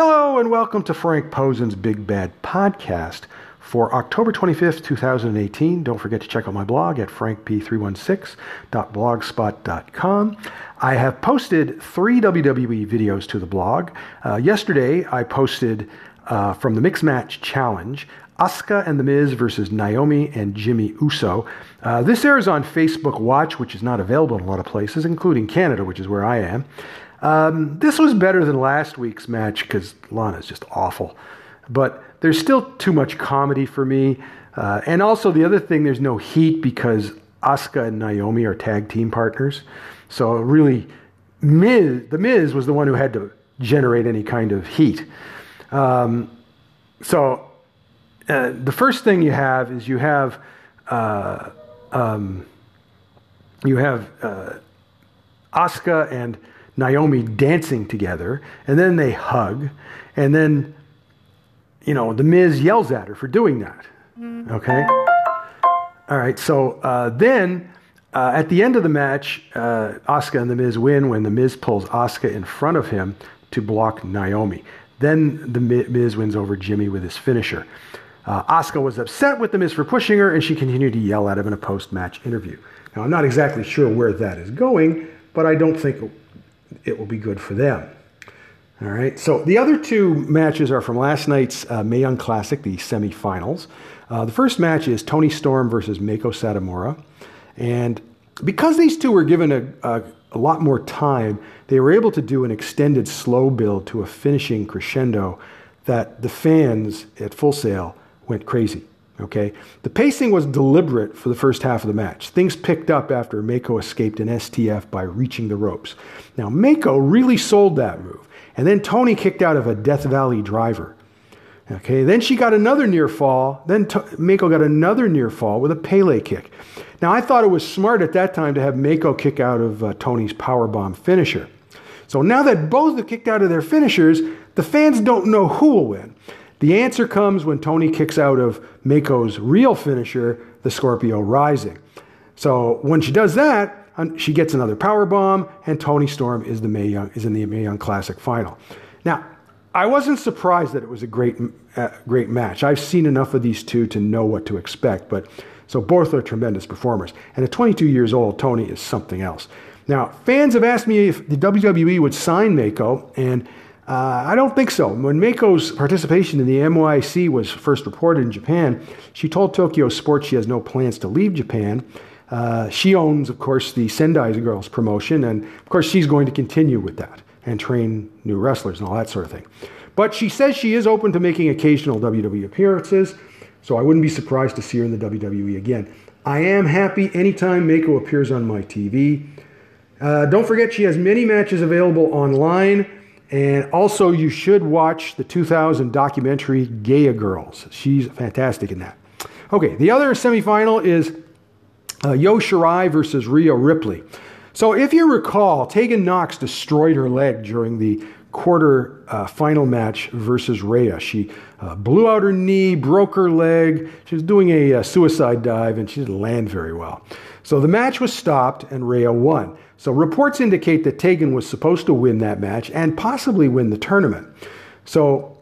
Hello and welcome to Frank Posen's Big Bad Podcast for October 25th, 2018. Don't forget to check out my blog at frankp316.blogspot.com. I have posted 3 WWE videos to the blog. Yesterday, I posted from the Mix Match Challenge, Asuka and the Miz versus Naomi and Jimmy Uso. This airs on Facebook Watch, which is not available in a lot of places, including Canada, which is where I am. This was better than last week's match because Lana's just awful. But there's still too much comedy for me. And also the other thing, there's no heat because Asuka and Naomi are tag team partners. So really, the Miz was the one who had to generate any kind of heat. The first thing you have is you have Asuka and Naomi dancing together, and then they hug, and then, the Miz yells at her for doing that, okay? All right, so then at the end of the match, Asuka and the Miz win when the Miz pulls Asuka in front of him to block Naomi. Then the Miz wins over Jimmy with his finisher. Asuka was upset with the Miz for pushing her, and she continued to yell at him in a post-match interview. Now, I'm not exactly sure where that is going, but I don't think it will be good for them. All right. So the other two matches are from last night's Mae Young Classic, the semifinals. The first match is Toni Storm versus Mako Satomura. And because these two were given a lot more time, they were able to do an extended slow build to a finishing crescendo that the fans at Full Sail went crazy. Okay. The pacing was deliberate for the first half of the match. Things picked up after Mako escaped an STF by reaching the ropes. Now, Mako really sold that move. And then Toni kicked out of a Death Valley driver. Okay. Then she got another near fall. Then Mako got another near fall with a Pele kick. Now, I thought it was smart at that time to have Mako kick out of Toni's powerbomb finisher. So now that both have kicked out of their finishers, the fans don't know who will win. The answer comes when Toni kicks out of Mako's real finisher, the Scorpio Rising. So when she does that, she gets another power bomb, and Toni Storm is in the Mae Young Classic final. Now, I wasn't surprised that it was a great match. I've seen enough of these two to know what to expect. But so both are tremendous performers, and at 22 years old, Toni is something else. Now, fans have asked me if the WWE would sign Mako, and I don't think so. When Mako's participation in the MYC was first reported in Japan, she told Tokyo Sports she has no plans to leave Japan. She owns, of course, the Sendai Girls promotion, and of course she's going to continue with that and train new wrestlers and all that sort of thing. But she says she is open to making occasional WWE appearances, so I wouldn't be surprised to see her in the WWE again. I am happy anytime Mako appears on my TV. Don't forget she has many matches available online. And also, you should watch the 2000 documentary, Gaia Girls. She's fantastic in that. Okay, the other semifinal is Io Shirai versus Rhea Ripley. So if you recall, Tegan Nox destroyed her leg during the quarter final match versus Rhea. She blew out her knee, broke her leg. She was doing a suicide dive, and she didn't land very well. So the match was stopped, and Rhea won. So reports indicate that Tegan was supposed to win that match and possibly win the tournament. So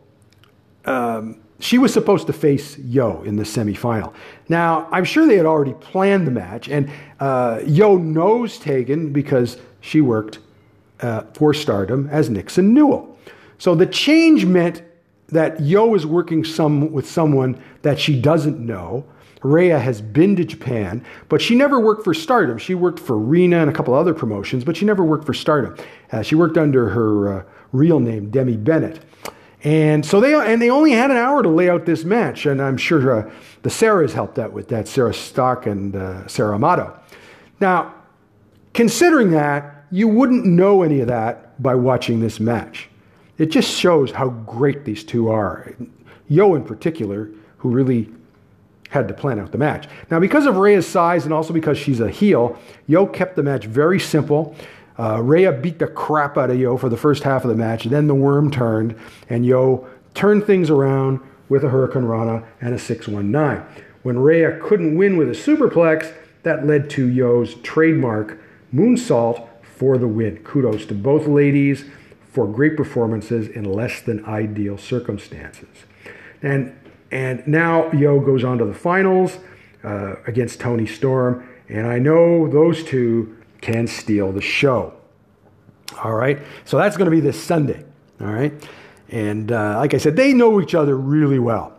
she was supposed to face Io in the semifinal. Now, I'm sure they had already planned the match, and Io knows Tegan because she worked for Stardom as Nixon Newell. So the change meant that Io is working with someone that she doesn't know. Rhea has been to Japan, but she never worked for Stardom. She worked for Rena and a couple other promotions, but she never worked for Stardom. She worked under her real name, Demi Bennett. And so they only had an hour to lay out this match, and I'm sure the Sarahs helped out with that, Sarah Stock and Sarah Amato. Now, considering that, you wouldn't know any of that by watching this match. It just shows how great these two are. Io in particular, who really had to plan out the match. Now, because of Rhea's size and also because she's a heel, Io kept the match very simple. Rhea beat the crap out of Io for the first half of the match. Then the worm turned, and Io turned things around with a Hurricane Rana and a 619. When Rhea couldn't win with a superplex, that led to Yo's trademark moonsault for the win. Kudos to both ladies for great performances in less than ideal circumstances. And now Io goes on to the finals against Toni Storm, and I know those two can steal the show. All right, so that's going to be this Sunday. All right, and like I said, they know each other really well.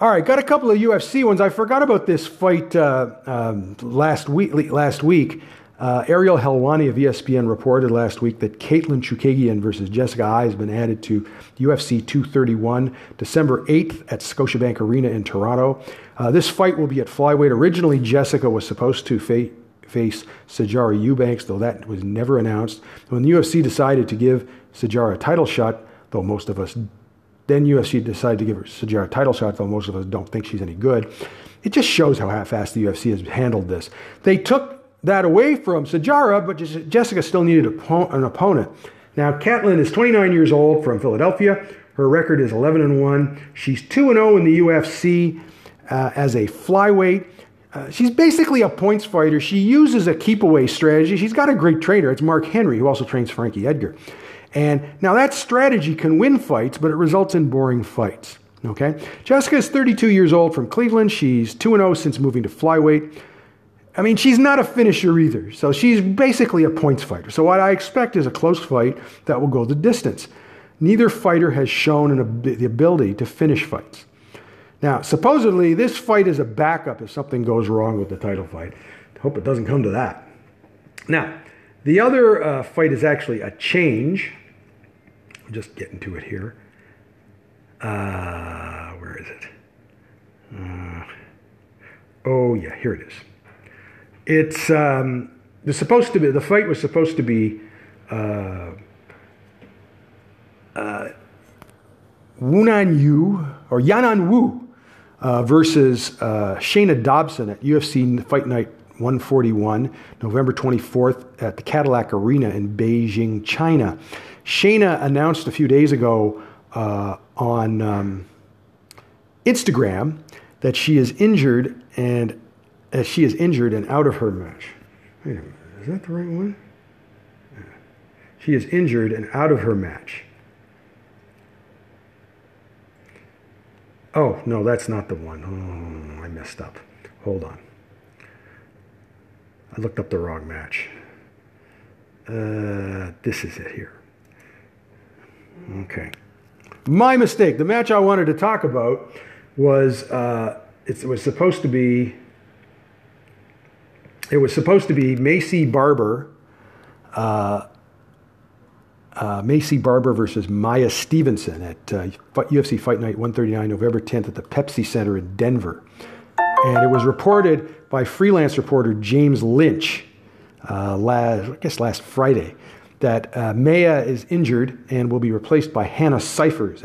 All right, got a couple of UFC ones. I forgot about this fight last week. Ariel Helwani of ESPN reported last week that Katlyn Chookagian versus Jessica Eye has been added to UFC 231, December 8th at Scotiabank Arena in Toronto. This fight will be at flyweight. Originally, Jessica was supposed to face Sajara Eubanks, though that was never announced. When the UFC decided to give Sajara a title shot, though most of us don't think she's any good. It just shows how half-assed the UFC has handled this. They took that away from Sajara, but Jessica still needed an opponent. Now, Katlyn is 29 years old from Philadelphia. Her record is 11-1. She's 2-0 in the UFC as a flyweight. She's basically a points fighter. She uses a keep-away strategy. She's got a great trainer. It's Mark Henry, who also trains Frankie Edgar. And now that strategy can win fights, but it results in boring fights. Okay? Jessica is 32 years old from Cleveland. She's 2-0 since moving to flyweight. I mean, she's not a finisher either, so she's basically a points fighter. So what I expect is a close fight that will go the distance. Neither fighter has shown the ability to finish fights. Now, supposedly, this fight is a backup if something goes wrong with the title fight. I hope it doesn't come to that. Now, the other fight is actually a change. I'm just getting to it here. Where is it? Oh, yeah, here it is. It's the fight was supposed to be Wunan Yu or Yanan Wu versus Shana Dobson at UFC Fight Night 141, November 24th at the Cadillac Arena in Beijing, China. Shana announced a few days ago on Instagram that she is injured and out of her match. Wait a minute, is that the right one? Yeah. She is injured and out of her match. Oh, no, that's not the one. Oh, I messed up. Hold on. I looked up the wrong match. This is it here. Okay. My mistake. The match I wanted to talk about was, it was supposed to be Maycee Barber, versus Maya Stevenson at UFC Fight Night 139, November 10th at the Pepsi Center in Denver. And it was reported by freelance reporter James Lynch, last Friday, that Maya is injured and will be replaced by Hannah Cyphers.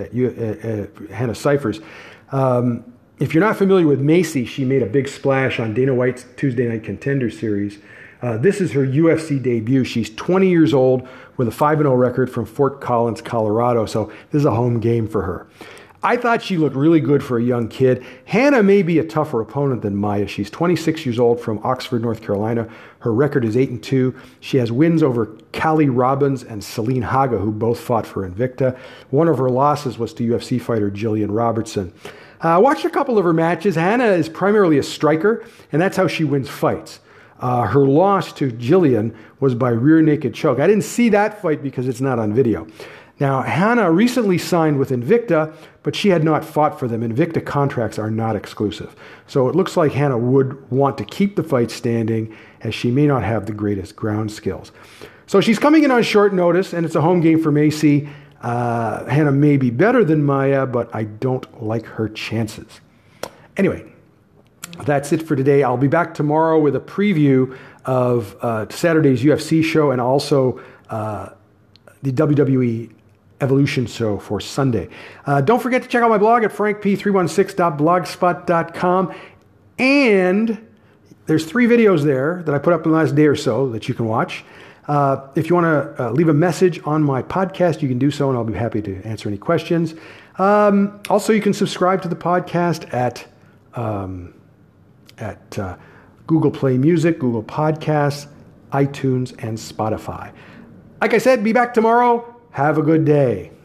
If you're not familiar with Maycee, she made a big splash on Dana White's Tuesday Night Contender Series. This is her UFC debut. She's 20 years old with a 5-0 record from Fort Collins, Colorado. So this is a home game for her. I thought she looked really good for a young kid. Hannah may be a tougher opponent than Maya. She's 26 years old from Oxford, North Carolina. Her record is 8-2. She has wins over Callie Robbins and Celine Haga, who both fought for Invicta. One of her losses was to UFC fighter Gillian Robertson. I watched a couple of her matches. Hannah is primarily a striker, and that's how she wins fights. Her loss to Gillian was by rear naked choke. I didn't see that fight because it's not on video. Now, Hannah recently signed with Invicta, but she had not fought for them. Invicta contracts are not exclusive. So it looks like Hannah would want to keep the fight standing, as she may not have the greatest ground skills. So she's coming in on short notice, and it's a home game for Maycee. Hannah may be better than Maya, but I don't like her chances. Anyway, that's it for today. I'll be back tomorrow with a preview of Saturday's UFC show and also the WWE Evolution show for Sunday. Don't forget to check out my blog at frankp316.blogspot.com, and there's 3 videos there that I put up in the last day or so that you can watch. If you want to leave a message on my podcast, you can do so, and I'll be happy to answer any questions. Also, you can subscribe to the podcast at Google Play Music, Google Podcasts, iTunes, and Spotify. Like I said, be back tomorrow. Have a good day.